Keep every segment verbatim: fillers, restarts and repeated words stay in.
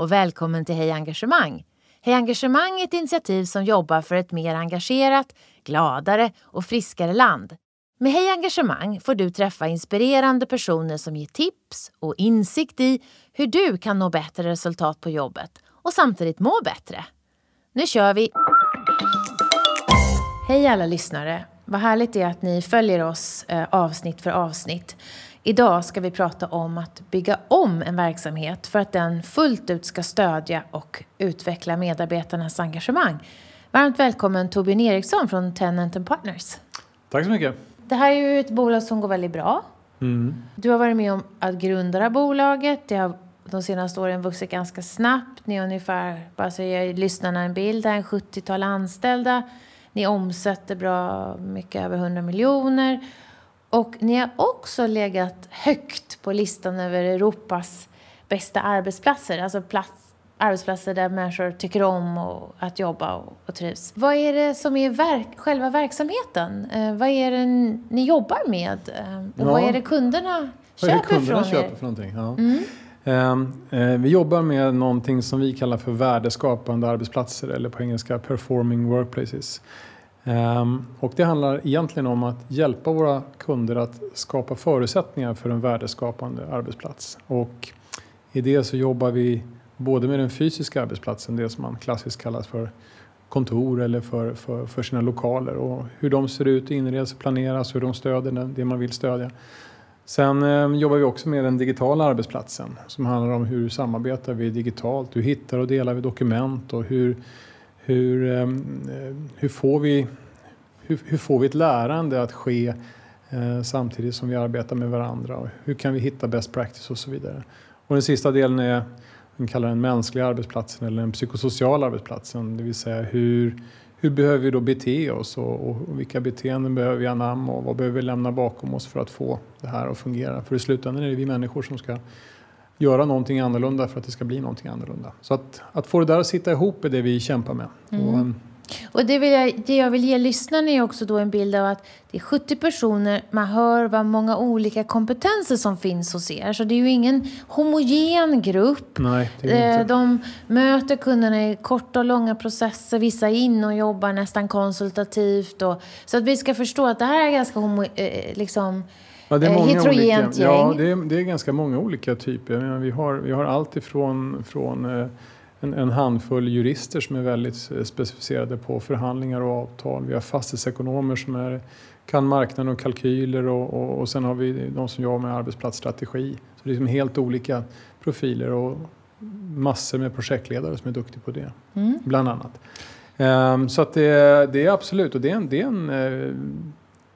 och välkommen till Hej Engagemang. Hej Engagemang är ett initiativ som jobbar för ett mer engagerat, gladare och friskare land. Med Hej Engagemang får du träffa inspirerande personer som ger tips och insikt i hur du kan nå bättre resultat på jobbet och samtidigt må bättre. Nu kör vi! Hej alla lyssnare! Vad härligt det är att ni följer oss avsnitt för avsnitt. Idag ska vi prata om att bygga om en verksamhet för att den fullt ut ska stödja och utveckla medarbetarnas engagemang. Varmt välkommen Torbjörn Eriksson från Tenant and Partners. Tack så mycket. Det här är ju ett bolag som går väldigt bra. Mm. Du har varit med om att grunda det här bolaget. Det har de senaste åren vuxit ganska snabbt. Ni är ungefär, bara så jag lyssnar en bild, en sjuttiotal anställda. Ni omsätter bra mycket över hundra miljoner. Och ni har också legat högt på listan över Europas bästa arbetsplatser. Alltså plats, arbetsplatser där människor tycker om och, att jobba och, och trivs. Vad är det som är verk, själva verksamheten? Eh, vad är det ni jobbar med? Eh, och ja. Vad är det kunderna köper det kunderna från köper för någonting? Ja. Mm. Vi jobbar med någonting som vi kallar för värdeskapande arbetsplatser, eller på engelska performing workplaces. Och det handlar egentligen om att hjälpa våra kunder att skapa förutsättningar för en värdeskapande arbetsplats. Och i det så jobbar vi både med den fysiska arbetsplatsen, det som man klassiskt kallas för kontor eller för, för, för sina lokaler, och hur de ser ut, inreds, planeras, hur de stöder det man vill stödja. Sen eh, jobbar vi också med den digitala arbetsplatsen som handlar om hur samarbetar vi digitalt, hur hittar och delar vi dokument och hur, hur, eh, hur, får, vi, hur, hur får vi ett lärande att ske eh, samtidigt som vi arbetar med varandra, och hur kan vi hitta best practice och så vidare. Och den sista delen är, man kallar den mänskliga arbetsplatsen eller den psykosociala arbetsplatsen, det vill säga hur, hur behöver vi då bete oss och, och vilka beteenden behöver vi anamma och vad behöver vi lämna bakom oss för att få det här att fungera. För i slutändan är det vi människor som ska göra någonting annorlunda för att det ska bli någonting annorlunda. Så att, att få det där att sitta ihop är det vi kämpar med. Mm. Och, um... och det, vill jag, det jag vill ge lyssnarna är också då en bild av att det är sjuttio personer. Man hör vad många olika kompetenser som finns hos er. Så det är ju ingen homogen grupp. Nej, det är inte. De möter kunderna i korta och långa processer. Vissa är in och jobbar nästan konsultativt. Och, så att vi ska förstå att det här är ganska homo, liksom, ja, det är många heterogent olika, gäng. Ja, det är, det är ganska många olika typer. Jag menar, vi, har, vi har allt ifrån... Från, En, en handfull jurister som är väldigt specificerade på förhandlingar och avtal. Vi har fastighetsekonomer som är, kan marknaden och kalkyler. Och, och, och sen har vi de som jobbar med arbetsplatsstrategi. Så det är liksom helt olika profiler och massor med projektledare som är duktiga på det. Mm. Bland annat. Um, så att det, det är absolut. Och det är en, det är en, uh,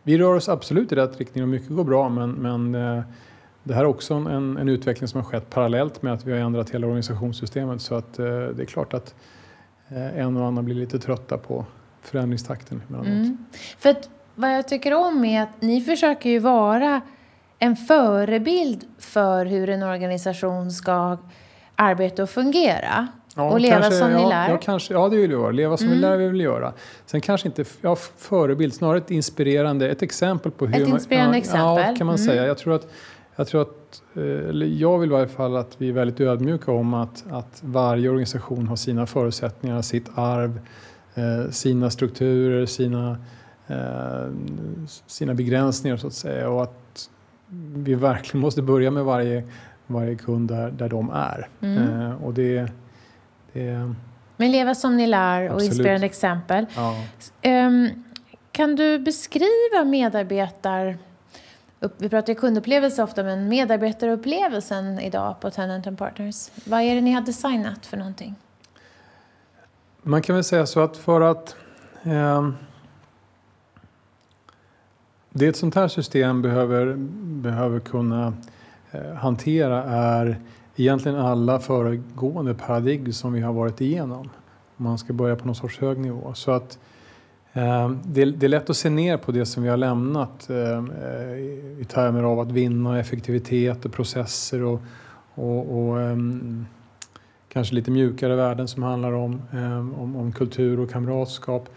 vi rör oss absolut i rätt riktning och mycket går bra. Men... men uh, Det här är också en, en utveckling som har skett parallellt med att vi har ändrat hela organisationssystemet. Så att, eh, det är klart att eh, en och annan blir lite trötta på förändringstakten. Mm. För att, vad jag tycker om är att ni försöker ju vara en förebild för hur en organisation ska arbeta och fungera. Ja, och leva kanske, som ja, ni lär. Ja, kanske, ja, det vill vi göra. Leva som mm. vi lär vi vill göra. Sen kanske inte ja, förebild, snarare ett inspirerande, ett exempel på hur... Ett inspirerande man, ja, exempel. Ja, kan man mm. säga. Jag tror att Jag tror att, eller jag vill i varje fall att vi är väldigt ödmjuka om att, att varje organisation har sina förutsättningar, sitt arv, eh, sina strukturer, sina, eh, sina begränsningar så att säga. Och att vi verkligen måste börja med varje, varje kund där, där de är. Mm. Eh, och det, det... Men leva som ni lär och absolut. Inspirerande exempel. Ja. Um, kan du beskriva medarbetar... Vi pratar ju kundupplevelse ofta, men medarbetarupplevelsen idag på Tenant and Partners. Vad är det ni har designat för någonting? Man kan väl säga så att för att... Eh, det ett sånt här system behöver, behöver kunna eh, hantera är egentligen alla föregående paradigm som vi har varit igenom. Man ska börja på någon sorts hög nivå. Så att... Det, det är lätt att se ner på det som vi har lämnat eh, i termer av att vinna effektivitet och processer och, och, och eh, kanske lite mjukare värden som handlar om, eh, om, om kultur och kamratskap.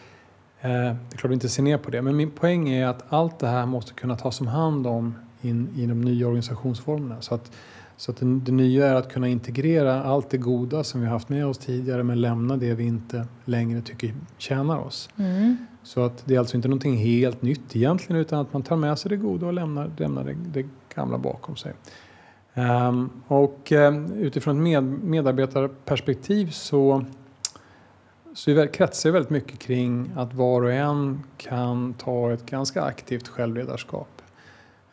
Eh, det är klart att inte se ner på det, men min poäng är att allt det här måste kunna tas om hand om in, i de nya organisationsformerna. Så att, Så att det, det nya är att kunna integrera allt det goda som vi haft med oss tidigare, men lämna det vi inte längre tycker tjänar oss. Mm. Så att det är alltså inte någonting helt nytt egentligen, utan att man tar med sig det goda och lämnar, lämnar det, det gamla bakom sig. Um, och um, utifrån ett med, medarbetarperspektiv så, så det kretsar väldigt mycket kring att var och en kan ta ett ganska aktivt självledarskap.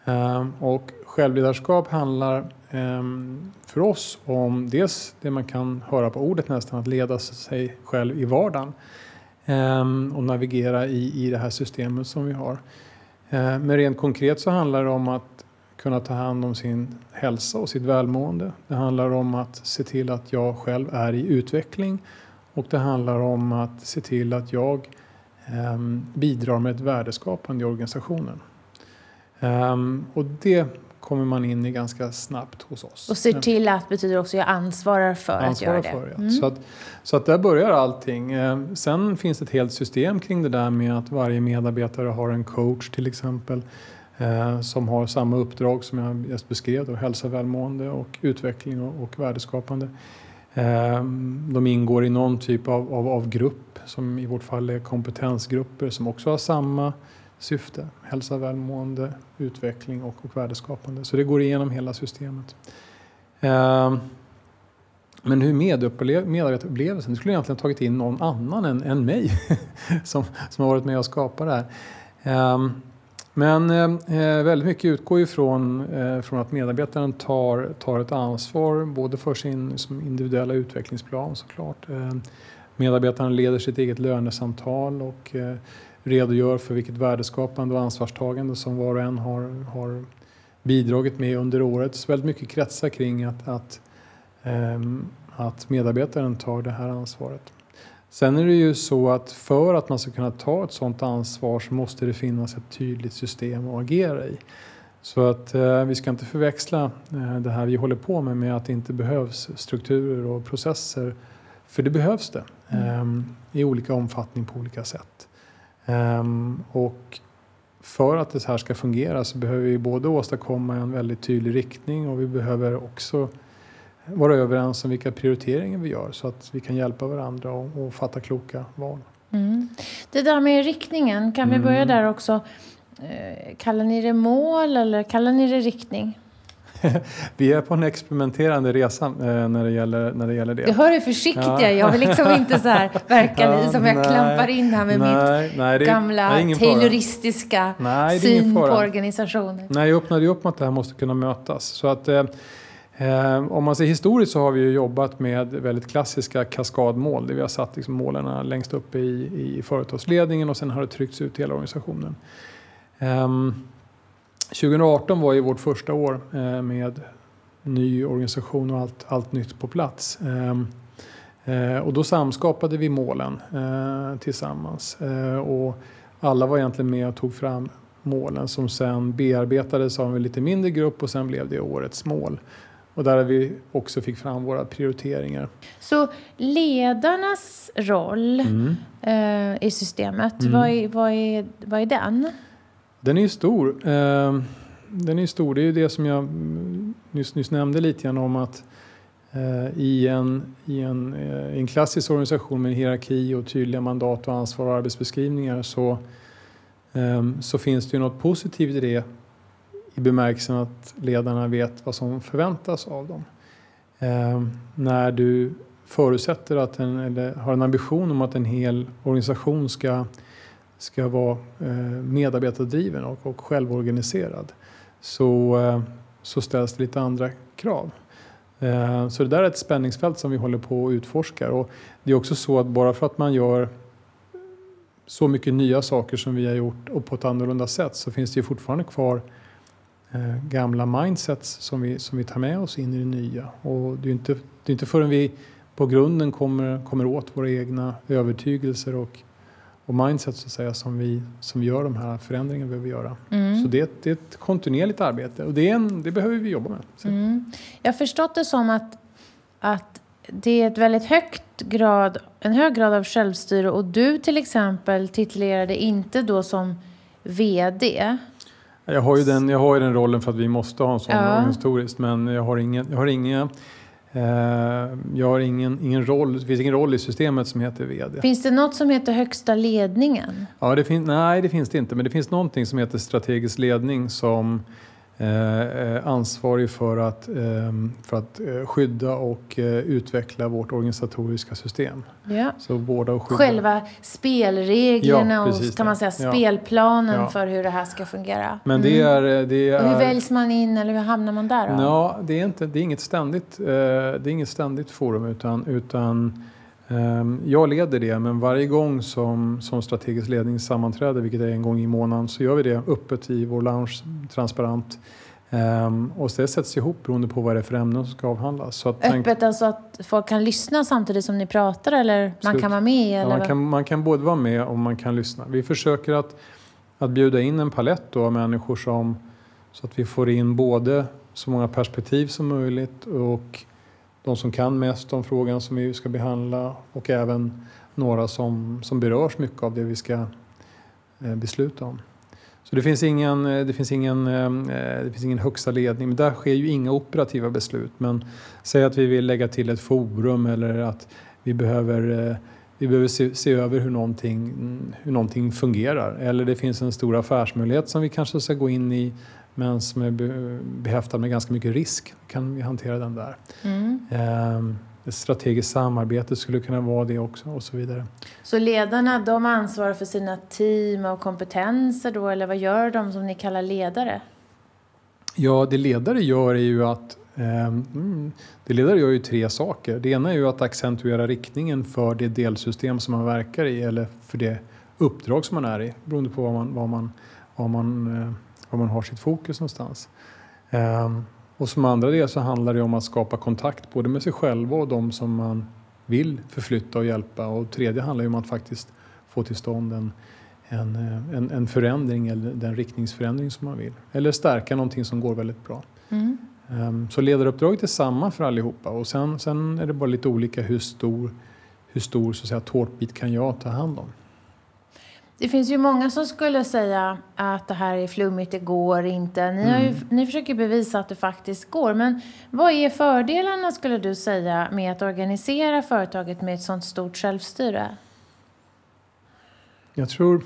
Um, och självledarskap handlar um, för oss om dels det man kan höra på ordet nästan, att leda sig själv i vardagen um, och navigera i, i det här systemet som vi har. Uh, men rent konkret så handlar det om att kunna ta hand om sin hälsa och sitt välmående. Det handlar om att se till att jag själv är i utveckling, och det handlar om att se till att jag eh, bidrar med ett värdeskapande i organisationen. Um, och det kommer man in i ganska snabbt hos oss. Och ser till att betyder också jag ansvarar för ansvarar att göra för det. det. Mm. Så, att, så att där börjar allting. Sen finns ett helt system kring det där med att varje medarbetare har en coach till exempel. Eh, som har samma uppdrag som jag just beskrev. Då, hälsa, välmående och utveckling och, och värdeskapande. Eh, de ingår i någon typ av, av, av grupp, som i vårt fall är kompetensgrupper, som också har samma syfte. Hälsa, välmående, utveckling och, och värdeskapande. Så det går igenom hela systemet. Eh, men hur medarbetarupplevelsen? Det skulle jag egentligen ha tagit in någon annan än, än mig som, som har varit med och skapat det här. Eh, Men eh, väldigt mycket utgår ju från, eh, från att medarbetaren tar, tar ett ansvar både för sin som individuella utvecklingsplan såklart. Eh, medarbetaren leder sitt eget lönesamtal och eh, redogör för vilket värdeskapande och ansvarstagande som var och en har, har bidragit med under året. Så väldigt mycket kretsar kring att, att, eh, att medarbetaren tar det här ansvaret. Sen är det ju så att för att man ska kunna ta ett sådant ansvar så måste det finnas ett tydligt system att agera i. Så att eh, vi ska inte förväxla eh, det här vi håller på med med att det inte behövs strukturer och processer. För det behövs det eh, i olika omfattning på olika sätt. Eh, och för att det här ska fungera så behöver vi både åstadkomma en väldigt tydlig riktning, och vi behöver också vara överens om vilka prioriteringar vi gör, så att vi kan hjälpa varandra och, och fatta kloka val. Mm. Det där med riktningen, kan mm. vi börja där också? Kallar ni det mål eller kallar ni det riktning? Vi är på en experimenterande resa eh, när, det gäller, när det gäller det. Du hör hur försiktig jag är. Jag vill liksom inte så här verka ja, som jag nej, klampar in här med nej, mitt nej, det, gamla nej, tayloristiska nej, syn på organisationen. Nej, jag öppnade ju upp med att det här måste kunna mötas. Så att... Eh, Om man ser historiskt så har vi ju jobbat med väldigt klassiska kaskadmål, där vi har satt liksom målen längst upp i, i företagsledningen, och sen har det tryckts ut i hela organisationen. tjugo arton var ju vårt första år med ny organisation och allt, allt nytt på plats. Och då samskapade vi målen tillsammans, och alla var egentligen med och tog fram målen som sen bearbetades av en lite mindre grupp, och sen blev det årets mål. Och där vi också fick fram våra prioriteringar. Så ledarnas roll mm. eh, i systemet, mm. vad, är, vad, är, vad är den? Den är ju stor. Eh, den är ju stor. Det är ju det som jag nyss, nyss nämnde lite grann om, att eh, i, en, i, en, eh, i en klassisk organisation med hierarki och tydliga mandat och ansvar och arbetsbeskrivningar, så, eh, så finns det ju något positivt i det, i bemärkelsen att ledarna vet vad som förväntas av dem. Eh, när du förutsätter att en, eller har en ambition om att en hel organisation ska, ska vara eh, medarbetardriven och, och självorganiserad, så, eh, så ställs det lite andra krav. Eh, så det där är ett spänningsfält som vi håller på att utforska. Och det är också så att bara för att man gör så mycket nya saker som vi har gjort och på ett annorlunda sätt, så finns det ju fortfarande kvar gamla mindsets som vi, som vi tar med oss in i det nya. Och det är inte, det är inte förrän vi på grunden kommer, kommer åt våra egna övertygelser och, och mindsets så att säga, som, vi, som vi gör de här förändringarna vi behöver göra. Mm. Så det, det är ett kontinuerligt arbete, och det, är en, det behöver vi jobba med. Mm. Jag har förstått det som att, att det är ett väldigt högt grad, en hög grad av självstyre, och du till exempel titulerade inte då som vd. Jag har ju den, jag har ju den rollen för att vi måste ha en sån ja. organisatoriskt. Men jag har ingen, jag har ingen, eh, jag har ingen, ingen roll, det finns ingen roll i systemet som heter vd. Finns det något som heter högsta ledningen? Ja, det fin- nej, det finns det inte. Men det finns någonting som heter strategisk ledning som eh, ansvarig för att, eh, för att skydda och eh, utveckla vårt organisatoriska system. Ja. Så båda och skydda. Själva spelreglerna ja, och kan man säga, spelplanen ja. för hur det här ska fungera. Men det är, det är, och hur väljs man in eller hur hamnar man där då? Ja, det är, inte, det är, inget, ständigt, eh, det är inget ständigt forum utan, utan eh, jag leder det. Men varje gång som, som strategisk ledning sammanträder, vilket är en gång i månaden, så gör vi det öppet i vår lounge, transparent. Um, och det sätts ihop beroende på vad det är för ämnen som ska avhandlas. Så att öppet man, alltså att folk kan lyssna samtidigt som ni pratar eller absolut. man kan vara med? Eller? Ja, man, kan, man kan både vara med och man kan lyssna. Vi försöker att, att bjuda in en palett då av människor som, så att vi får in både så många perspektiv som möjligt och de som kan mest om frågan som vi ska behandla och även några som, som berörs mycket av det vi ska eh, besluta om. Så det finns ingen, det finns ingen, det finns ingen högsta ledning. Men där sker ju inga operativa beslut. Men säg att vi vill lägga till ett forum eller att vi behöver, vi behöver se, se över hur någonting, hur någonting fungerar. Eller det finns en stor affärsmöjlighet som vi kanske ska gå in i men som är behäftad med ganska mycket risk. Kan vi hantera den där? Mm. Ett strategiskt samarbete skulle kunna vara det också och så vidare. Så ledarna, de ansvarar för sina team och kompetenser då? Eller vad gör de som ni kallar ledare? Ja, det ledare gör är ju att eh, det ledare gör ju tre saker. Det ena är ju att accentuera riktningen för det delsystem som man verkar i eller för det uppdrag som man är i. Beroende på var man, var man, var man, eh, var man har sitt fokus någonstans. Eh, Och som andra del så handlar det om att skapa kontakt både med sig själva och de som man vill förflytta och hjälpa. Och tredje handlar ju om att faktiskt få till stånd en, en, en, en förändring eller den riktningsförändring som man vill. Eller stärka någonting som går väldigt bra. Mm. Um, så ledaruppdraget är samma för allihopa. Och sen, sen är det bara lite olika hur stor, hur stor så att säga, tårtbit kan jag ta hand om. Det finns ju många som skulle säga att det här är flummigt, det går inte. Ni, har ju, mm. ni försöker bevisa att det faktiskt går. Men vad är fördelarna skulle du säga med att organisera företaget med ett sånt stort självstyre? Jag tror...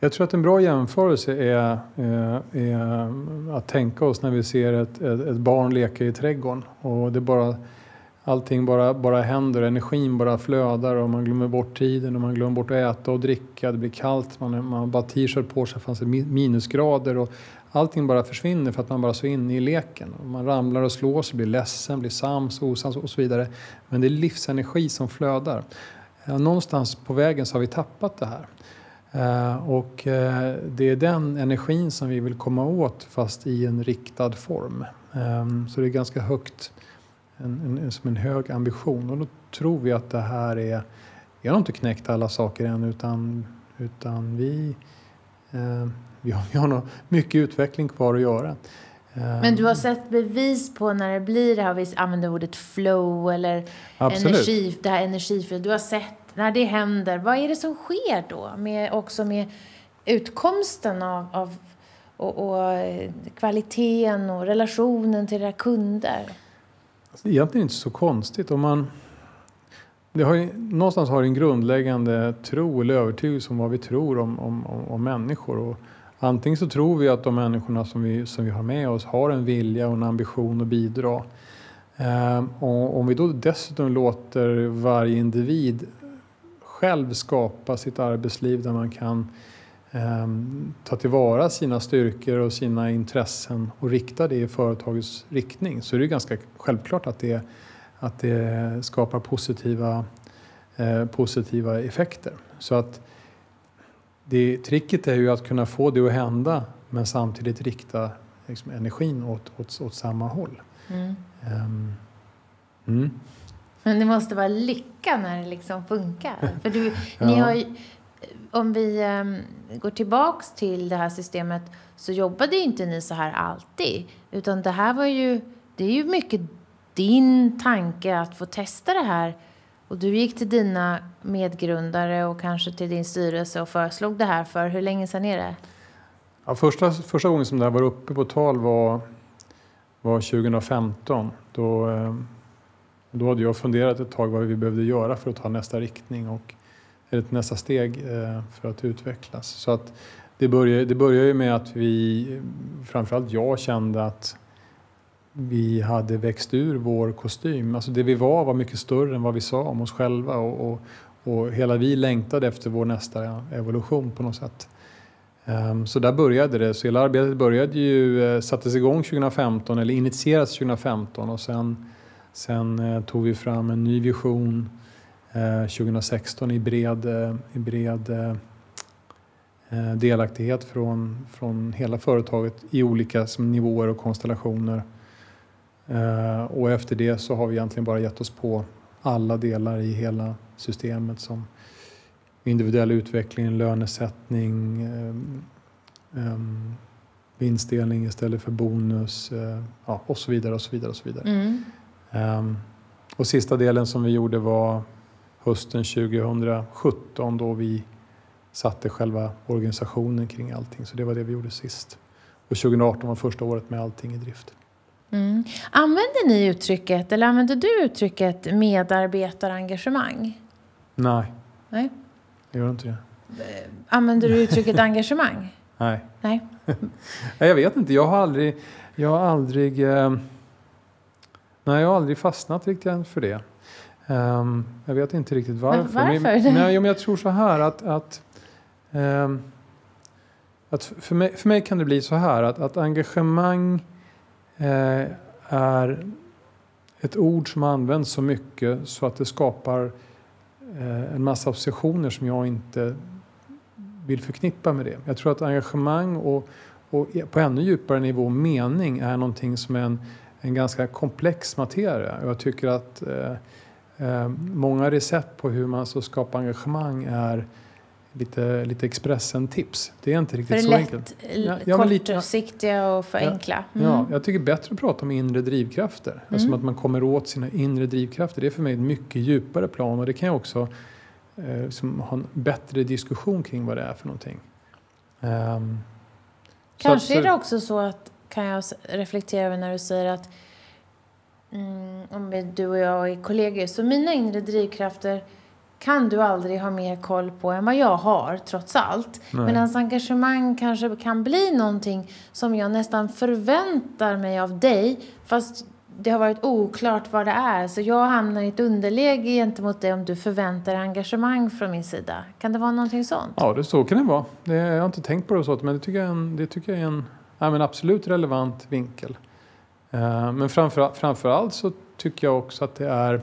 Jag tror att en bra jämförelse är, är, är att tänka oss när vi ser ett, ett barn leka i trädgården. Och det bara... Allting bara, bara händer, energin bara flödar och man glömmer bort tiden och man glömmer bort att äta och dricka. Det blir kallt, man, man bara t-shirt på sig, fanns det minusgrader och allting bara försvinner för att man bara så inne i leken. Och man ramlar och slår sig, blir ledsen, blir sams, osams och så vidare. Men det är livsenergi som flödar. Någonstans på vägen så har vi tappat det här. Och det är den energin som vi vill komma åt fast i en riktad form. Så det är ganska högt. En, en, som en hög ambition. Och då tror vi att det här är... Vi har inte knäckt alla saker än. Utan, utan vi, eh, vi, har, vi har nog mycket utveckling kvar att göra. Eh, Men du har sett bevis på när det blir det här. Vi använder ordet flow. Eller energi, det här energiflödet. Du har sett när det händer. Vad är det som sker då? Med, också med utkomsten av... av och, och kvaliteten. Och relationen till era kunder. Det är egentligen inte så konstigt. Om man, det har ju, någonstans har en grundläggande tro eller övertygelse om vad vi tror om, om, om människor. Och antingen så tror vi att de människorna som vi, som vi har med oss har en vilja och en ambition att bidra. Ehm, och om vi då dessutom låter varje individ själv skapa sitt arbetsliv där man kan ehm, ta tillvara sina styrkor och sina intressen och rikta det i företagets riktning, så är det ganska självklart att det, att det skapar positiva, eh, positiva effekter. Så att det, tricket är ju att kunna få det att hända men samtidigt rikta liksom, energin åt, åt, åt samma håll. Mm. Um, mm. Men det måste vara lycka när det liksom funkar. För du, ja. ni har ju... Om vi um, går tillbaks till det här systemet så jobbade inte ni så här alltid. Utan det här var ju, det är ju mycket din tanke att få testa det här Och du gick till dina medgrundare och kanske till din styrelse och föreslog det här för. Hur länge sedan är det? Ja, första, första gången som det här var uppe på tal var, var tjugo femton. Då, då hade jag funderat ett tag vad vi behövde göra för att ta nästa riktning och eller nästa steg för att utvecklas. Så att det började, det började med att vi, framförallt jag, kände att vi hade växt ur vår kostym. Alltså det vi var var mycket större än vad vi sa om oss själva. Och, och, och hela vi längtade efter vår nästa evolution på något sätt. Um, så där började det. Så hela arbetet började ju, sattes igång tjugo femton eller initierades tjugo femton. Och sen, sen uh, tog vi fram en ny vision uh, tjugo sexton i bred, uh, i bred uh, delaktighet från, från hela företaget i olika som, nivåer och konstellationer. Uh, och efter det så har vi egentligen bara gett oss på alla delar i hela systemet som individuell utveckling, lönesättning, um, um, vinstdelning istället för bonus uh, ja, och så vidare och så vidare och så vidare. Mm. Um, och sista delen som vi gjorde var hösten tjugo sjutton då vi satte själva organisationen kring allting. Så det var det vi gjorde sist. Och tjugo arton var första året med allting i drift. Mm. Använder ni uttrycket eller använder du uttrycket medarbetarengagemang? Nej. Nej. Jag gör inte det. Använder du uttrycket engagemang? Nej. Nej. Jag vet inte. Jag har aldrig jag har aldrig eh, nej, jag har aldrig fastnat riktigt för det. Um, jag vet inte riktigt varför. Men varför? Men jag, jag tror så här att att um, att för mig för mig kan det bli så här att att engagemang är ett ord som används så mycket så att det skapar en massa obsessioner som jag inte vill förknippa med det. Jag tror att engagemang och, och på ännu djupare nivå mening är någonting som är en, en ganska komplex materia. Jag tycker att eh, många recept på hur man ska skapa engagemang är Lite, lite Expressen-tips. Det är inte riktigt för så lätt, enkelt. L- ja, kortsiktiga och för enkla. Mm. Ja, jag tycker bättre att prata om inre drivkrafter. Mm. Alltså att man kommer åt sina inre drivkrafter. Det är för mig ett mycket djupare plan. Och det kan jag också eh, liksom, ha en bättre diskussion kring vad det är för någonting. Um, Kanske så, är det också så att, kan jag reflektera över när du säger att mm, om du och jag är kollegor, så mina inre drivkrafter kan du aldrig ha mer koll på än vad jag har, trots allt. Medans engagemang kanske kan bli någonting som jag nästan förväntar mig av dig. Fast det har varit oklart vad det är. Så jag hamnar i ett underläge gentemot dig om du förväntar engagemang från min sida. Kan det vara någonting sånt? Ja, det, så kan det vara. Det, jag har inte tänkt på det så, men det tycker jag är en, det tycker jag är en ja, men absolut relevant vinkel. Uh, men framför, framförallt så tycker jag också att det är...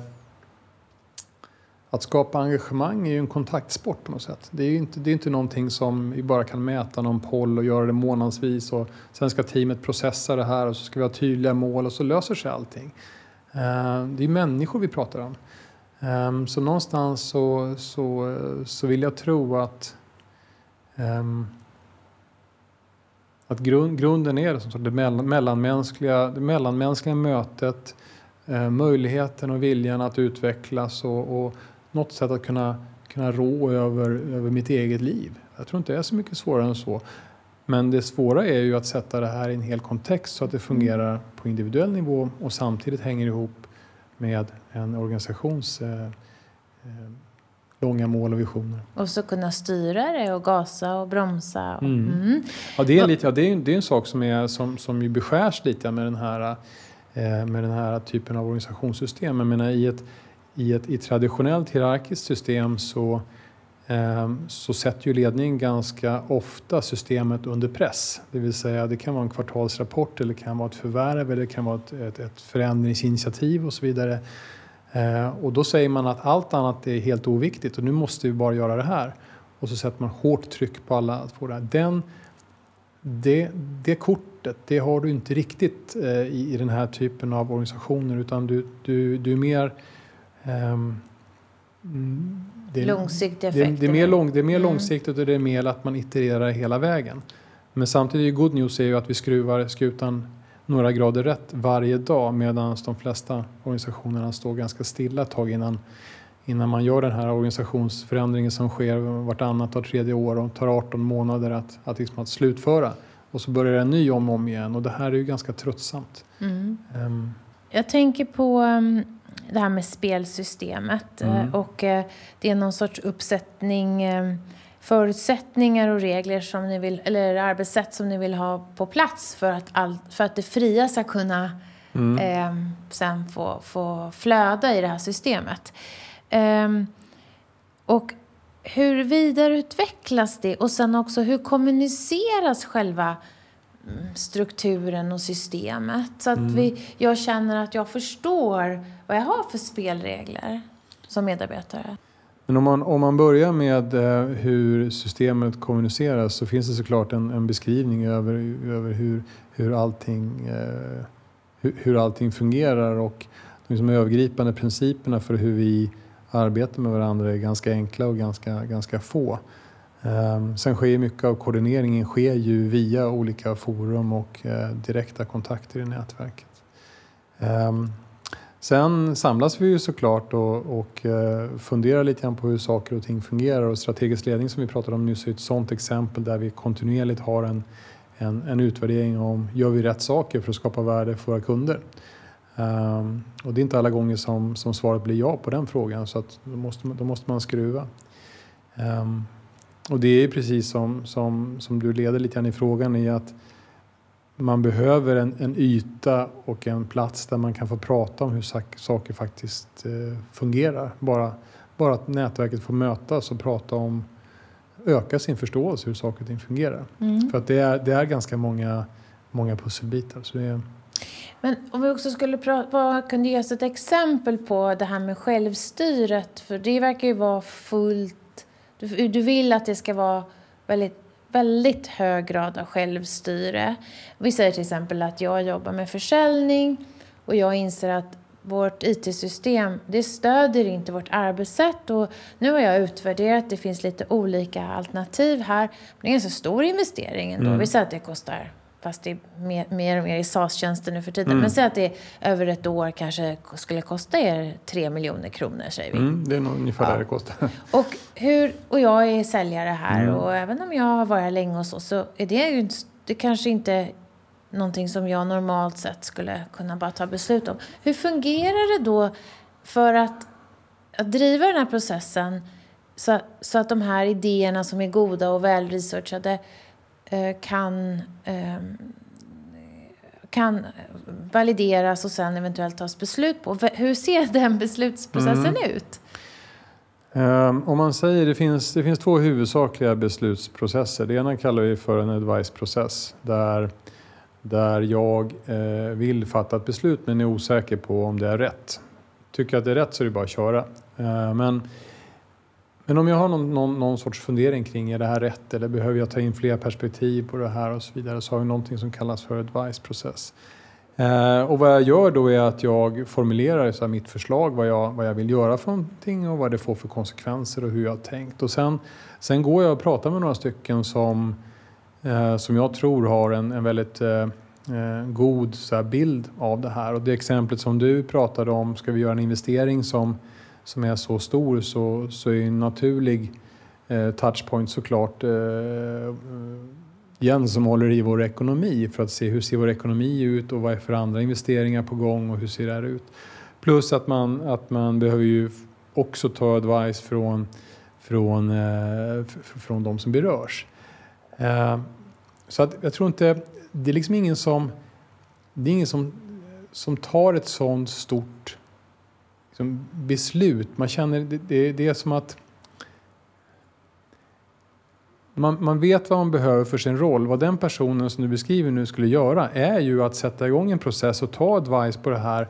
Att skapa engagemang är ju en kontaktsport på något sätt. Det är ju inte, det är inte någonting som vi bara kan mäta någon poll och göra det månadsvis. Och sen ska teamet processa det här och så ska vi ha tydliga mål och så löser sig allting. Det är människor vi pratar om. Så någonstans så, så, så vill jag tro att, att grund, grunden är det, som det, mellanmänskliga, det mellanmänskliga mötet. Möjligheten och viljan att utvecklas och, och något sätt att kunna, kunna rå över, över mitt eget liv. Jag tror inte det är så mycket svårare än så. Men det svåra är ju att sätta det här i en hel kontext så att det fungerar på individuell nivå och samtidigt hänger ihop med en organisations eh, eh, långa mål och visioner. Och så kunna styra det och gasa och bromsa. Och, mm. Mm. Ja, det är lite, ja, det är, det är en sak som, är, som, som ju beskärs lite med den här med den här typen av organisationssystem. Jag menar, i ett, i ett i traditionellt hierarkiskt system så, eh, så sätter ju ledningen ganska ofta systemet under press. Det vill säga det kan vara en kvartalsrapport eller det kan vara ett förvärv eller det kan vara ett, ett, ett förändringsinitiativ och så vidare. Eh, och då säger man att allt annat är helt oviktigt och nu måste vi bara göra det här. Och så sätter man hårt tryck på alla att få det här. Den, det, det kort Det har du inte riktigt eh, i, i den här typen av organisationer utan du, du, du är mer ehm, det, långsiktiga det, effekter. Det är mer, lång, det är mer mm. långsiktigt och det är mer att man itererar hela vägen. Men samtidigt är ju good news är ju att vi skruvar skutan några grader rätt varje dag medan de flesta organisationerna står ganska stilla ett tag innan, innan man gör den här organisationsförändringen som sker vartannat och tredje år och tar arton månader att, att, liksom att slutföra. Och så börjar en ny om och om igen. Och det här är ju ganska tröttsamt. Mm. Um. Jag tänker på um, det här med spelsystemet. Mm. Och uh, det är någon sorts uppsättning, um, förutsättningar och regler som ni vill, eller arbetssätt som ni vill ha på plats för att, all, för att det fria ska kunna mm. um, sen få, få flöda i det här systemet. Um, och hur vidareutvecklas det, och sen också hur kommuniceras själva strukturen och systemet så att mm. vi, jag känner att jag förstår vad jag har för spelregler som medarbetare. Men om man, om man börjar med hur systemet kommuniceras, så finns det såklart en, en beskrivning över, över hur, hur, allting, eh, hur, hur allting fungerar, och de liksom övergripande principerna för hur vi arbetar med varandra är ganska enkla och ganska, ganska få. Um, sen sker mycket av koordineringen sker ju via olika forum och uh, direkta kontakter i nätverket. Um, sen samlas vi ju såklart och, och uh, funderar lite grann på hur saker och ting fungerar, och strategisk ledning som vi pratade om nyss är ett sådant exempel där vi kontinuerligt har en, en, en utvärdering om gör vi rätt saker för att skapa värde för våra kunder. Um, och det är inte alla gånger som, som svaret blir ja på den frågan, så att då, måste, då måste man skruva. Um, och det är precis som, som, som du leder lite grann i frågan, i att man behöver en, en yta och en plats där man kan få prata om hur sak, saker faktiskt eh, fungerar. Bara, bara att nätverket får mötas och prata om, öka sin förståelse hur saker och ting fungerar. Mm. För att det är, det är ganska många, många pusselbitar, så det är... Men om vi också skulle prata, vad kunde ges ett exempel på det här med självstyret? För det verkar ju vara fullt... Du, du vill att det ska vara väldigt, väldigt hög grad av självstyre. Vi säger till exempel att jag jobbar med försäljning. Och jag inser att vårt I T-system, det stödjer inte vårt arbetssätt. Och nu har jag utvärderat, det finns lite olika alternativ här. Men det är en så stor investering ändå. Mm. Vi säger att det kostar... Fast det är mer, mer och mer i SaaS-tjänster nu för tiden. Mm. Men säg att det över ett år kanske skulle kosta er tre miljoner kronor, säger vi. Mm, det är nog ungefär ja. det kostar. Och, hur, och jag är säljare här. Mm. Och även om jag har varit länge och så. Så är det ju det kanske inte någonting som jag normalt sett skulle kunna bara ta beslut om. Hur fungerar det då för att, att driva den här processen? Så, så att de här idéerna som är goda och välresearchade... Kan, kan valideras och sen eventuellt tas beslut på. Hur ser den beslutsprocessen mm. ut? Om man säger det finns, det finns två huvudsakliga beslutsprocesser. Det ena kallar vi för en advice-process. Där, där jag vill fatta ett beslut men är osäker på om det är rätt. Tycker jag att det är rätt så är det bara att köra. Men... Men om jag har någon, någon, någon sorts fundering kring är det här rätt eller behöver jag ta in fler perspektiv på det här och så vidare, så har vi någonting som kallas för advice-process. Eh, och vad jag gör då är att jag formulerar så här, mitt förslag, vad jag, vad jag vill göra för någonting och vad det får för konsekvenser och hur jag har tänkt. Och sen, sen går jag och pratar med några stycken som, eh, som jag tror har en, en väldigt eh, god så här, bild av det här. Och det exemplet som du pratade om, ska vi göra en investering som... som är så stor, så, så är en naturlig eh, touchpoint såklart eh, Jens som håller i vår ekonomi, för att se hur ser vår ekonomi ut och vad är för andra investeringar på gång och hur ser det här ut. Plus att man, att man behöver ju också ta advice från, från, eh, från de som berörs. Eh, så att jag tror inte, det är liksom ingen som, det är ingen som, som tar ett sånt stort liksom beslut. Man känner det, det, det är som att man, man vet vad man behöver för sin roll. Vad den personen som du beskriver nu skulle göra är ju att sätta igång en process och ta advice på det här.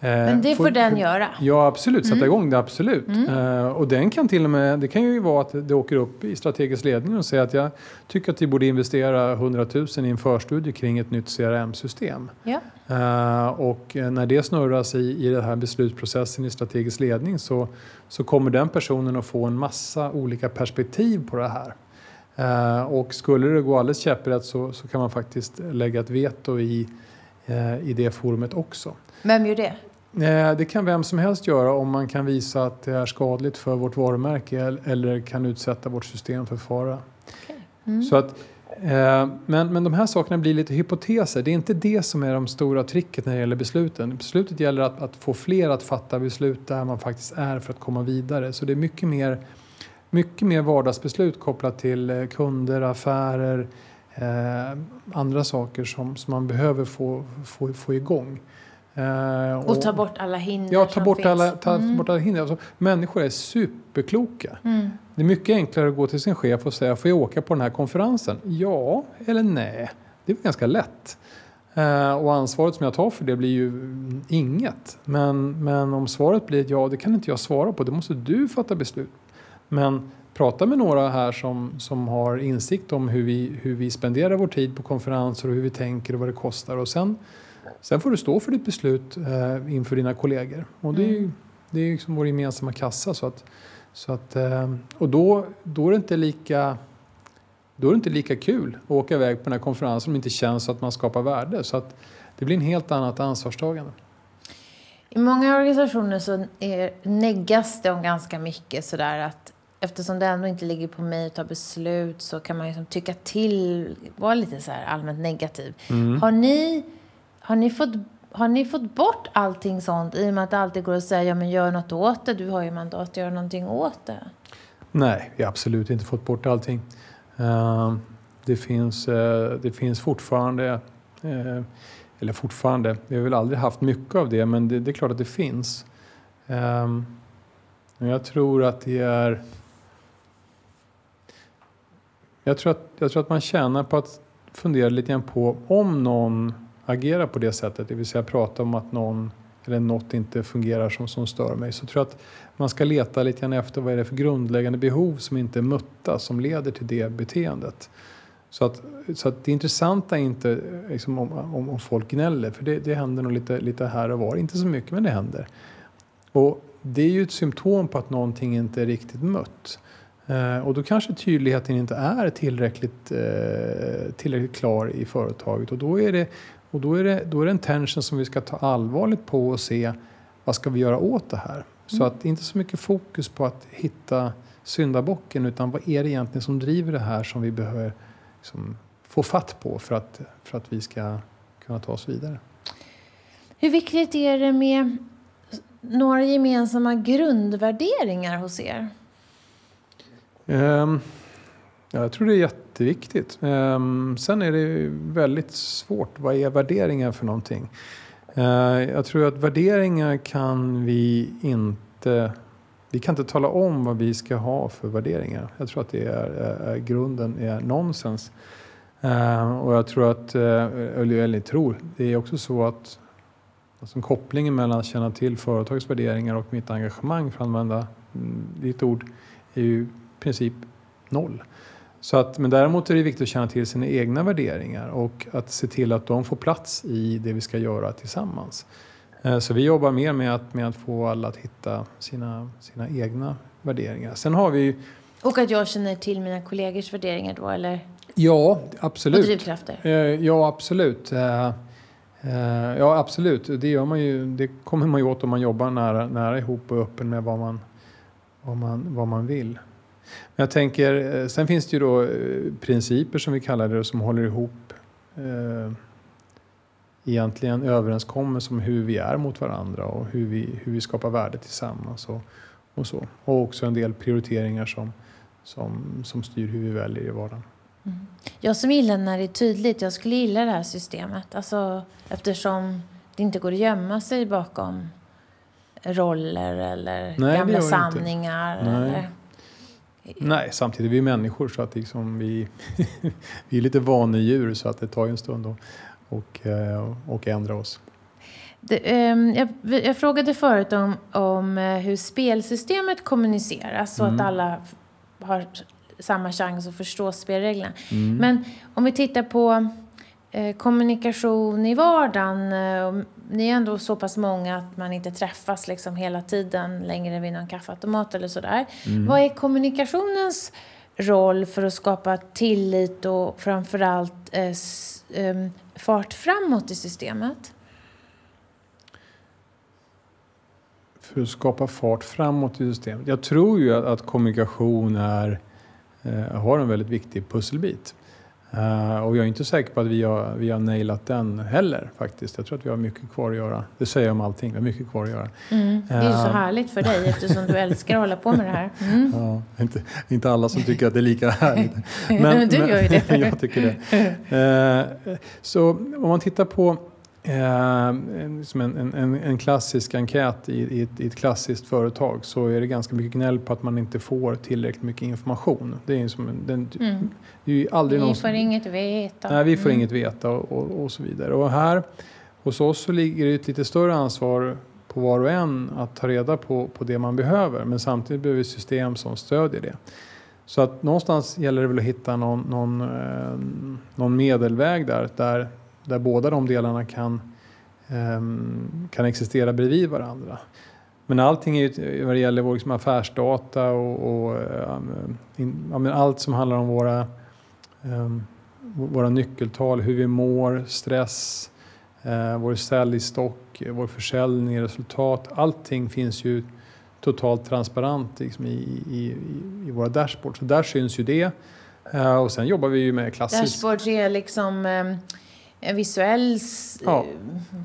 Eh, Men det får, får den göra. Ja, absolut. Sätta mm. igång det, absolut. Mm. Eh, och den kan till och med, det kan ju vara att det åker upp i strategisk ledning och säger att jag tycker att vi borde investera hundratusen i en förstudie kring ett nytt C R M-system. Ja. Uh, och när det snurras i, i den här beslutsprocessen i strategisk ledning, så, så kommer den personen att få en massa olika perspektiv på det här. Uh, och skulle det gå alldeles käpprätt så, så kan man faktiskt lägga ett veto i, uh, i det forumet också. Vem gör det? Det kan vem som helst göra om man kan visa att det är skadligt för vårt varumärke eller kan utsätta vårt system för fara. Okay. Mm. Så att, men, men de här sakerna blir lite hypoteser. Det är inte det som är de stora tricket när det gäller besluten. Beslutet gäller att, att få fler att fatta beslut där man faktiskt är för att komma vidare. Så det är mycket mer, mycket mer vardagsbeslut kopplat till kunder, affärer, eh, andra saker som, som man behöver få, få, få igång. Uh, och, och ta bort alla hinder. Ja, ta bort alla, ta mm. bort alla hinder. Alltså, människor är superkloka. Mm. Det är mycket enklare att gå till sin chef och säga, får jag åka på den här konferensen? Ja eller nej. Det är ganska lätt. Uh, och ansvaret som jag tar för det blir ju inget. Men, men om svaret blir ja, det kan inte jag svara på. Det måste du fatta beslut. Men prata med några här som, som har insikt om hur vi, hur vi spenderar vår tid på konferenser och hur vi tänker och vad det kostar. Och sen Sen får du stå för ditt beslut eh, inför dina kollegor. Och det är ju det är liksom vår gemensamma kassa. Så att, så att, eh, och då, då, är det inte lika, då är det inte lika kul att åka iväg på den här konferensen om det inte känns att man skapar värde. Så att det blir en helt annat ansvarstagande. I många organisationer så är, neggas det om ganska mycket sådär att eftersom det ändå inte ligger på mig att ta beslut så kan man liksom tycka till, vara lite så här allmänt negativ. Mm. Har ni... Har ni, fått, har ni fått bort allting sånt i och med att det alltid går att säga ja men gör något åt det, du har ju mandat att göra någonting åt det? Nej, vi har absolut inte fått bort allting. Uh, det, finns, uh, det finns fortfarande, uh, eller fortfarande, vi har väl aldrig haft mycket av det, men det, det är klart att det finns. Uh, jag tror att det är... Jag tror att, jag tror att man tjänar på att fundera lite grann på om någon agera på det sättet, det vill säga prata om att någon eller något inte fungerar som, som stör mig, så tror jag att man ska leta lite grann efter vad är det för grundläggande behov som inte är mötta, som leder till det beteendet. Så att, så att det intressanta är inte liksom, om, om, om folk gnäller, för det, det händer nog lite, lite här och var, inte så mycket men det händer. Och det är ju ett symptom på att någonting inte är riktigt mött. Och då kanske tydligheten inte är tillräckligt, tillräckligt klar i företaget. Och då är det Och då är, det, då är det en tension som vi ska ta allvarligt på och se vad ska vi göra åt det här. Så att inte så mycket fokus på att hitta syndabocken, utan vad är det egentligen som driver det här som vi behöver liksom få fatt på för att, för att vi ska kunna ta oss vidare. Hur viktigt är det med några gemensamma grundvärderingar hos er? Um, ja, jag tror det är jätte Det är viktigt. Sen är det väldigt svårt. Vad är värderingar för någonting? Jag tror att värderingar kan vi inte... Vi kan inte tala om vad vi ska ha för värderingar. Jag tror att det är, är grunden är nonsens. Och jag tror att... Eller jag tror. Det är också så att... Alltså kopplingen mellan att känna till företagsvärderingar och mitt engagemang, för att använda ditt ord, är ju i princip noll. Så att, men däremot är det viktigt att känna till sina egna värderingar och att se till att de får plats i det vi ska göra tillsammans. Så vi jobbar mer med att, med att få alla att hitta sina, sina egna värderingar. Sen har vi... Och att jag känner till mina kollegors värderingar då, eller? Ja, absolut. Och drivkrafter. Ja, absolut. Ja, absolut. Det gör man ju, det kommer man ju åt om man jobbar nära, nära ihop och öppen med vad man, vad man, vad man vill. Jag tänker, sen finns det ju då principer som vi kallar det som håller ihop eh, egentligen överenskommelser om hur vi är mot varandra och hur vi, hur vi skapar värde tillsammans och, och så. Och också en del prioriteringar som, som, som styr hur vi väljer i vardagen. Mm. Jag som gillar när det är tydligt, jag skulle gilla det här systemet. Alltså, eftersom det inte går att gömma sig bakom roller eller Nej, gamla sanningar eller... Nej, samtidigt är vi människor så att liksom vi, vi är lite vanedjur så att det tar en stund att och, och ändra oss. Det, um, jag, jag frågade förut om, om hur spelsystemet kommuniceras så mm. att alla har samma chans att förstå spelreglerna. Mm. Men om vi tittar på eh, kommunikation i vardagen. Eh, ni är ändå så pass många att man inte träffas liksom hela tiden längre vid någon kaffeautomat eller sådär. Mm. Vad är kommunikationens roll för att skapa tillit och framförallt eh, s, eh, fart framåt i systemet? för att skapa fart framåt i systemet. Jag tror ju att, att kommunikation är, eh, har en väldigt viktig pusselbit. Uh, och jag är inte säker på att vi har, vi har nailat den heller faktiskt. Jag tror att vi har mycket kvar att göra. Det säger jag om allting, vi har mycket kvar att göra. Mm, det är ju så uh, härligt för dig eftersom du älskar att hålla på med det här. Mm. Ja, inte, inte alla som tycker att det är lika härligt. Men, men du gör ju det. Men jag tycker det. Uh, så om man tittar på uh, som en, en, en klassisk enkät i, i, ett, i ett klassiskt företag, så är det ganska mycket gnäll på att man inte får tillräckligt mycket information. Det är ju som en... Den, mm. Vi någon... får inget veta. Nej, vi får mm. inget veta och, och, och så vidare. Och här hos oss så ligger det ett lite större ansvar på var och en att ta reda på, på det man behöver. Men samtidigt behöver vi system som stödjer det. Så att någonstans gäller det väl att hitta någon, någon, eh, någon medelväg där, där, där båda de delarna kan, eh, kan existera bredvid varandra. Men allting är ju, vad det gäller vår liksom affärsdata och, och in, ja, men allt som handlar om våra... Um, våra nyckeltal, hur vi mår, stress, uh, vår säljstock, vår försäljning, resultat, allting finns ju totalt transparent liksom, i, i, i våra dashboard, så där syns ju det. Uh, och sen jobbar vi ju med klassiskt. Dashboard är liksom um, en visuell ja.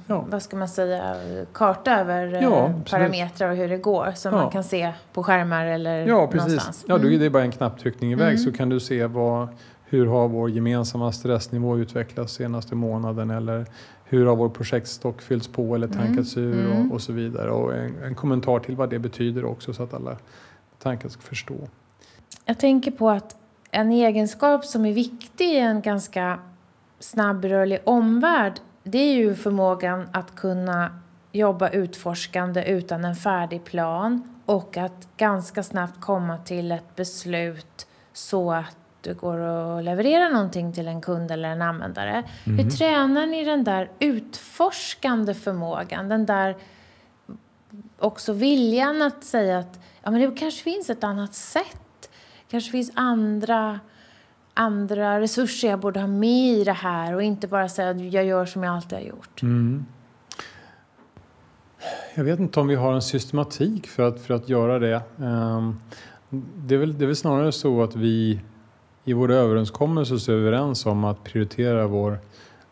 Ja. vad ska man säga, karta över ja, parametrar och hur det går, som ja. man kan se på skärmar eller ja, precis. någonstans. Ja, då är det bara en knapptryckning iväg mm. så kan du se vad hur har vår gemensamma stressnivå utvecklats senaste månaden, eller hur har vår projektstock fyllts på eller tankats mm. ur och, och så vidare. Och en, en kommentar till vad det betyder också, så att alla tankar ska förstå. Jag tänker på att en egenskap som är viktig i en ganska snabbrörlig omvärld, det är ju förmågan att kunna jobba utforskande utan en färdig plan och att ganska snabbt komma till ett beslut så att du går och levererar någonting till en kund eller en användare. Mm. Hur tränar ni den där utforskande förmågan? Den där också viljan att säga att ja, men det kanske finns ett annat sätt. Kanske finns andra, andra resurser jag borde ha med i det här. Och inte bara säga att jag gör som jag alltid har gjort. Mm. Jag vet inte om vi har en systematik för att, för att göra det. Det är väl, det är väl snarare så att vi... I våra överenskommelser så är vi överens om att prioritera vår,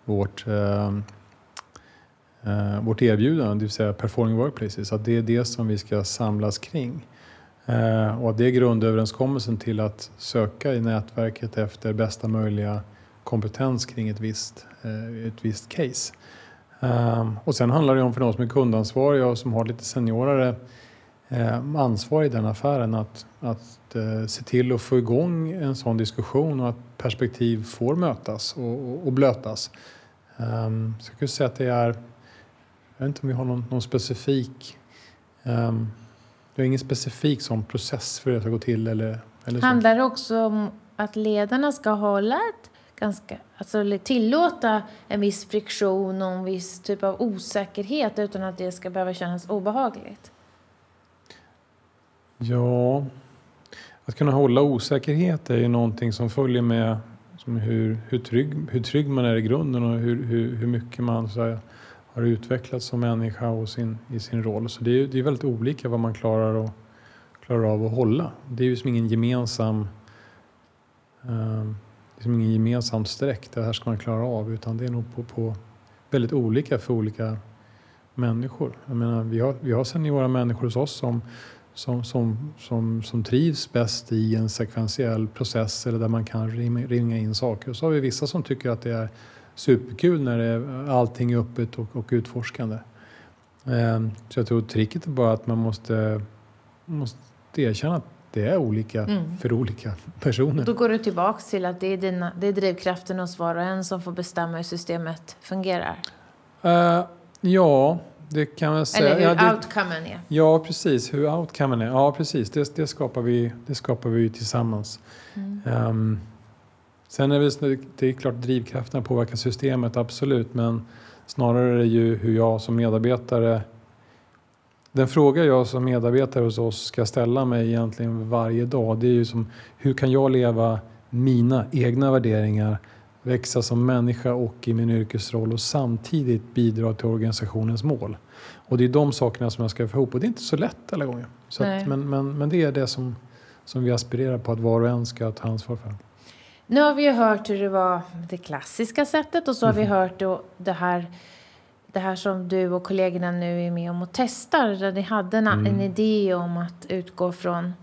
vårt, eh, vårt erbjudande, det vill säga performing workplaces. Att det är det som vi ska samlas kring. Eh, och att det är grundöverenskommelsen till att söka i nätverket efter bästa möjliga kompetens kring ett visst, eh, ett visst case. Eh, och sen handlar det om för de som är kundansvariga och som har lite seniorare eh, ansvar i den affären att... att se till att få igång en sån diskussion och att perspektiv får mötas och, och, och blötas. Um, så jag kan säga att det är, jag vet inte om vi har någon, någon specifik, um, det är ingen specifik sån process för det ska gå till. Eller, eller handlar det också om att ledarna ska hålla ett ganska, alltså tillåta en viss friktion och en viss typ av osäkerhet utan att det ska behöva kännas obehagligt? Ja... Att kunna hålla osäkerhet är ju någonting som följer med som hur, hur, trygg, hur trygg man är i grunden och hur, hur, hur mycket man så här, har utvecklats som människa och sin, i sin roll. Så det är, det är väldigt olika vad man klarar, och, klarar av att hålla. Det är ju som ingen gemensam, eh, liksom ingen gemensam sträck där här ska man klara av, utan det är nog på, på väldigt olika för olika människor. Jag menar, vi har, vi har seniora människor hos oss som Som, som, som, som trivs bäst i en sekventiell process eller där man kan ringa in saker. Och så har vi vissa som tycker att det är superkul när det är, allting är öppet och, och utforskande. Eh, så jag tror tricket är bara att man måste, måste erkänna att det är olika mm. för olika personer. Då går du tillbaka till att det är, dina, det är drivkraften hos var och en som får bestämma hur systemet fungerar. Eh, ja... Det kan man säga. Eller hur ja, det, outcomen är. Ja, precis. Hur outcomen är. Ja, precis. Det, det skapar vi, det skapar vi tillsammans. Mm. Um, sen är det, det är klart drivkrafterna påverkar systemet, absolut. Men snarare är det ju hur jag som medarbetare... Den fråga jag som medarbetare hos oss ska ställa mig egentligen varje dag. Det är ju som, hur kan jag leva mina egna värderingar växa som människa och i min yrkesroll och samtidigt bidra till organisationens mål. Och det är de sakerna som jag ska få ihop, och det är inte så lätt alla gånger. Så att, men, men, men det är det som, som vi aspirerar på, att var och en ska ta ansvar för. Nu har vi ju hört hur det var det klassiska sättet, och så har mm. vi hört då det här, det här som du och kollegorna nu är med om och testar, där ni hade en, mm. en idé om att utgå från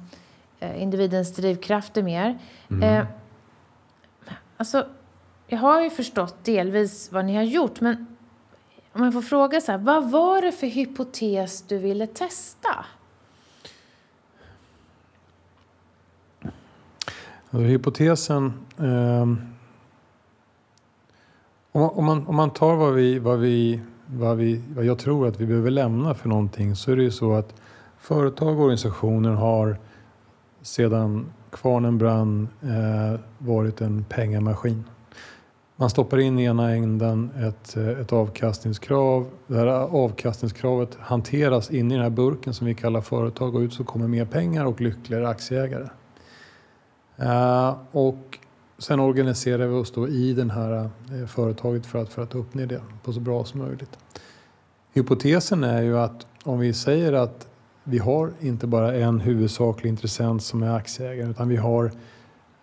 eh, individens drivkrafter mer. Mm. Eh, alltså, jag har ju förstått delvis vad ni har gjort, men om jag får fråga så här, vad var det för hypotes du ville testa? Alltså, hypotesen, eh, om, om, man, om man tar vad, vi, vad, vi, vad, vi, vad jag tror att vi behöver lämna för någonting, så är det ju så att företag och organisationer har sedan kvarnen brann eh, varit en pengamaskin. Man stoppar in i ena änden ett, ett avkastningskrav. Det här avkastningskravet hanteras in i den här burken som vi kallar företag, och ut så kommer mer pengar och lyckligare aktieägare. Uh, och sen organiserar vi oss då i det här uh, företaget för att, för att uppnå det på så bra som möjligt. Hypotesen är ju att om vi säger att vi har inte bara en huvudsaklig intressent som är aktieägaren, utan vi har,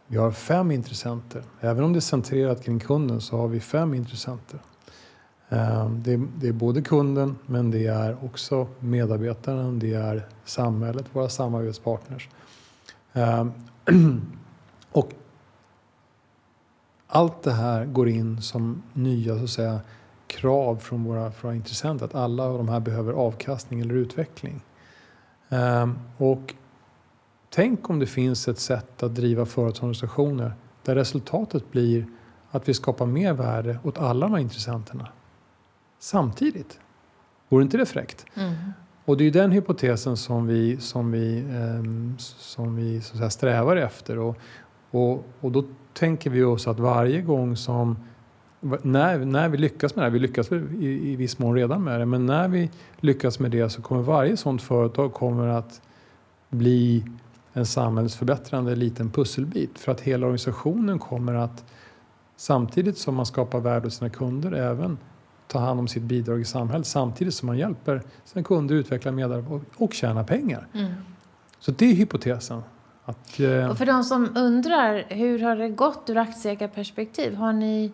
vi har fem intressenter. Även om det är centrerat kring kunden, så har vi fem intressenter. Uh, det, det är både kunden, men det är också medarbetaren, det är samhället, våra samarbetspartners. Uh, Och allt det här går in som nya, så att säga, krav från våra, från intressenter, att alla av de här behöver avkastning eller utveckling. Ehm, och tänk om det finns ett sätt att driva företagsorganisationer där resultatet blir att vi skapar mer värde åt alla de här intressenterna samtidigt. Vore inte det fräckt? Mm. Och det är ju den hypotesen som vi, som vi, eh, som vi så att säga, strävar efter. Och, och, och då tänker vi oss att varje gång som... När, när vi lyckas med det här, vi lyckas i, i viss mån redan med det. Men när vi lyckas med det, så kommer varje sådant företag kommer att bli en samhällsförbättrande liten pusselbit. För att hela organisationen kommer att, samtidigt som man skapar värde åt sina kunder, även ta hand om sitt bidrag i samhället, samtidigt som man hjälper sina kunder utveckla medarbetare och tjäna pengar. Mm. Så det är hypotesen. Att, eh... och för de som undrar, hur har det gått ur aktieägarperspektiv? Har ni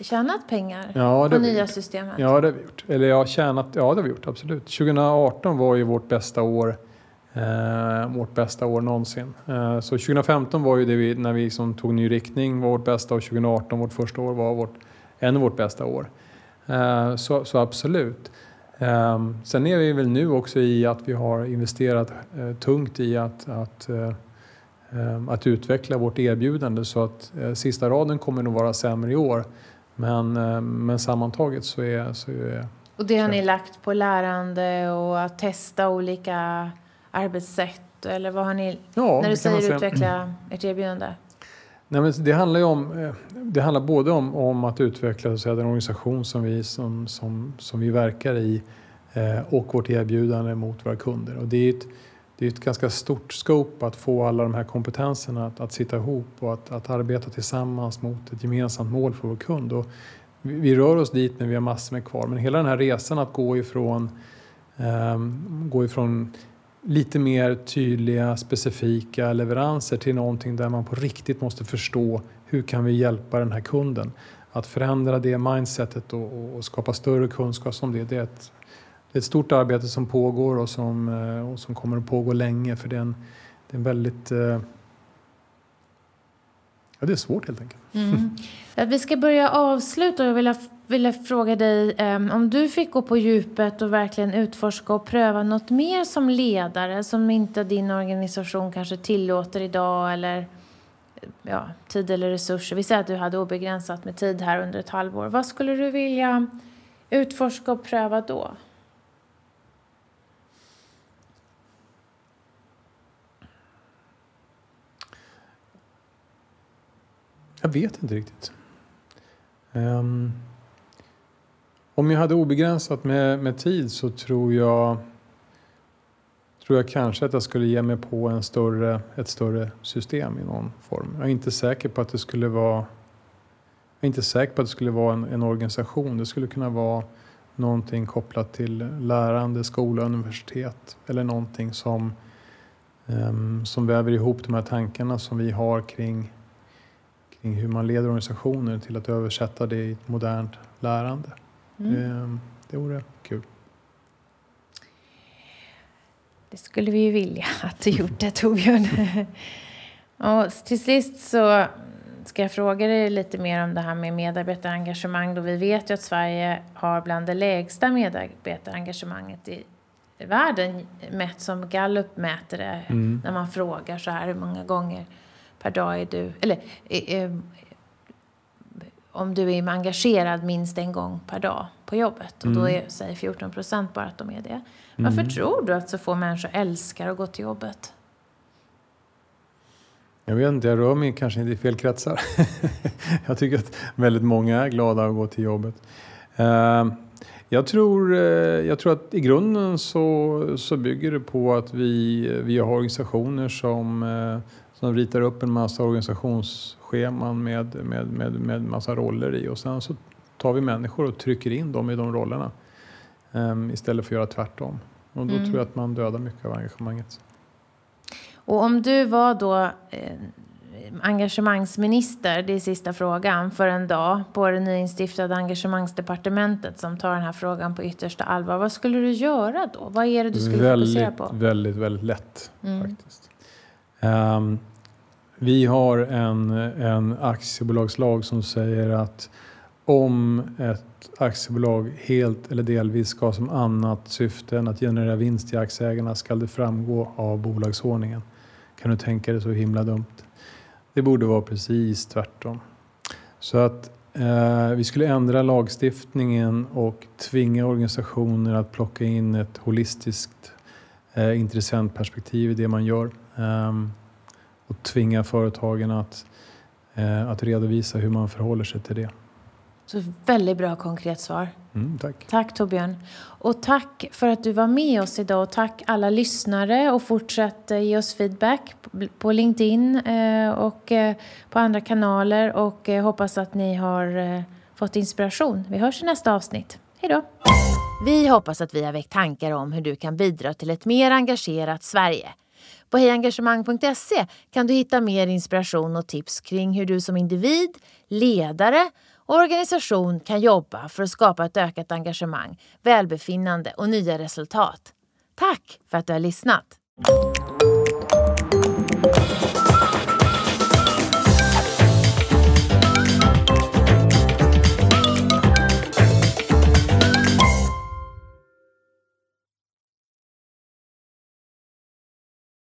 tjänat pengar ja, på nya systemet? Ja, det har vi gjort. Eller jag har tjänat, ja, det har vi gjort, absolut. tjugo arton var ju vårt bästa år, eh, vårt bästa år någonsin. Eh, så tjugo femton var ju det vi, när vi liksom tog ny riktning, var vårt bästa, och tjugo arton, vårt första år, var vårt, ännu vårt bästa år. Så, så absolut. Sen är vi väl nu också i att vi har investerat tungt i att, att, att utveckla vårt erbjudande. Så att sista raden kommer nog vara sämre i år. Men, men sammantaget så är, så är... Och det har ni lagt på lärande och att testa olika arbetssätt? Eller vad har ni... Ja, när du säger utveckla ert erbjudande? Nej, men det handlar ju om, det handlar både om, om att utveckla, så att säga, den organisation som vi, som, som, som vi verkar i, eh, och vårt erbjudande mot våra kunder. Och det är ett, det är ett ganska stort scope att få alla de här kompetenserna att, att sitta ihop och att, att arbeta tillsammans mot ett gemensamt mål för vår kund. Och vi, vi rör oss dit, men vi har massor med kvar. Men hela den här resan att gå ifrån, eh, gå ifrån lite mer tydliga, specifika leveranser till någonting där man på riktigt måste förstå hur kan vi hjälpa den här kunden. Att förändra det mindsetet och, och skapa större kunskap om det. Det är, ett, det är ett stort arbete som pågår och som, och som kommer att pågå länge, för det är en, det är en väldigt... Ja, det är svårt helt enkelt. Mm. Att vi ska börja avsluta, och jag vill, vill fråga dig um, om du fick gå på djupet och verkligen utforska och pröva något mer som ledare som inte din organisation kanske tillåter idag, eller ja, tid eller resurser. Vi säger att du hade obegränsat med tid här under ett halvår. Vad skulle du vilja utforska och pröva då? Jag vet inte riktigt. Um, om jag hade obegränsat med, med tid, så tror jag, tror jag kanske att jag skulle ge mig på en större, ett större system i någon form. Jag är inte säker på att det skulle vara Jag är inte säker på att det skulle vara en, en organisation. Det skulle kunna vara någonting kopplat till lärande, skola, universitet. Eller någonting som, um, som väver ihop de här tankarna som vi har kring, kring hur man leder organisationer till att översätta det i ett modernt lärande. Mm. Um, det vore kul. Det skulle vi ju vilja att du gjort det, Torbjörn. Och till sist så ska jag fråga dig lite mer om det här med medarbetarengagemang. Då vi vet ju att Sverige har bland det lägsta medarbetarengagemanget i världen. Mätt som Gallup mäter det. Mm. När man frågar så här, hur många gånger per dag är du... Eller eh, om du är engagerad minst en gång per dag på jobbet. Och då är, säger fjorton procent bara att de är det. Varför mm. tror du att så få människor älskar att gå till jobbet? Jag vet inte, jag rör mig kanske inte i fel kretsar. Jag tycker att väldigt många är glada att gå till jobbet. Jag tror, jag tror att i grunden så, så bygger det på att vi, vi har organisationer som, som ritar upp en massa organisationsscheman med, med, med, med massa roller i. Och sen så tar vi människor och trycker in dem i de rollerna istället för att göra tvärtom. Och då mm. tror jag att man dödar mycket av engagemanget. Och om du var då eh, engagemangsminister, det är sista frågan, för en dag på det nyinstiftade engagemangsdepartementet som tar den här frågan på yttersta allvar. Vad skulle du göra då? Vad är det du skulle väldigt, fokusera på? Väldigt, väldigt lätt mm. faktiskt. Um, vi har en, en aktiebolagslag som säger att om ett aktiebolag helt eller delvis ska som annat syfte än att generera vinst till aktieägarna ska det framgå av bolagsordningen. Kan du tänka dig så himla dumt? Det borde vara precis tvärtom. Så att eh, vi skulle ändra lagstiftningen och tvinga organisationer att plocka in ett holistiskt eh, intressentperspektiv i det man gör. Eh, och tvinga företagen att, eh, att redovisa hur man förhåller sig till det. Så väldigt bra konkret svar. Mm, tack. Tack Torbjörn. Och tack för att du var med oss idag. Och tack alla lyssnare. Och fortsätt ge oss feedback på LinkedIn och på andra kanaler. Och hoppas att ni har fått inspiration. Vi hörs i nästa avsnitt. Hej då. Vi hoppas att vi har väckt tankar om hur du kan bidra till ett mer engagerat Sverige. På hejengagemang punkt se kan du hitta mer inspiration och tips kring hur du som individ, ledare och organisation kan jobba för att skapa ett ökat engagemang, välbefinnande och nya resultat. Tack för att du har lyssnat!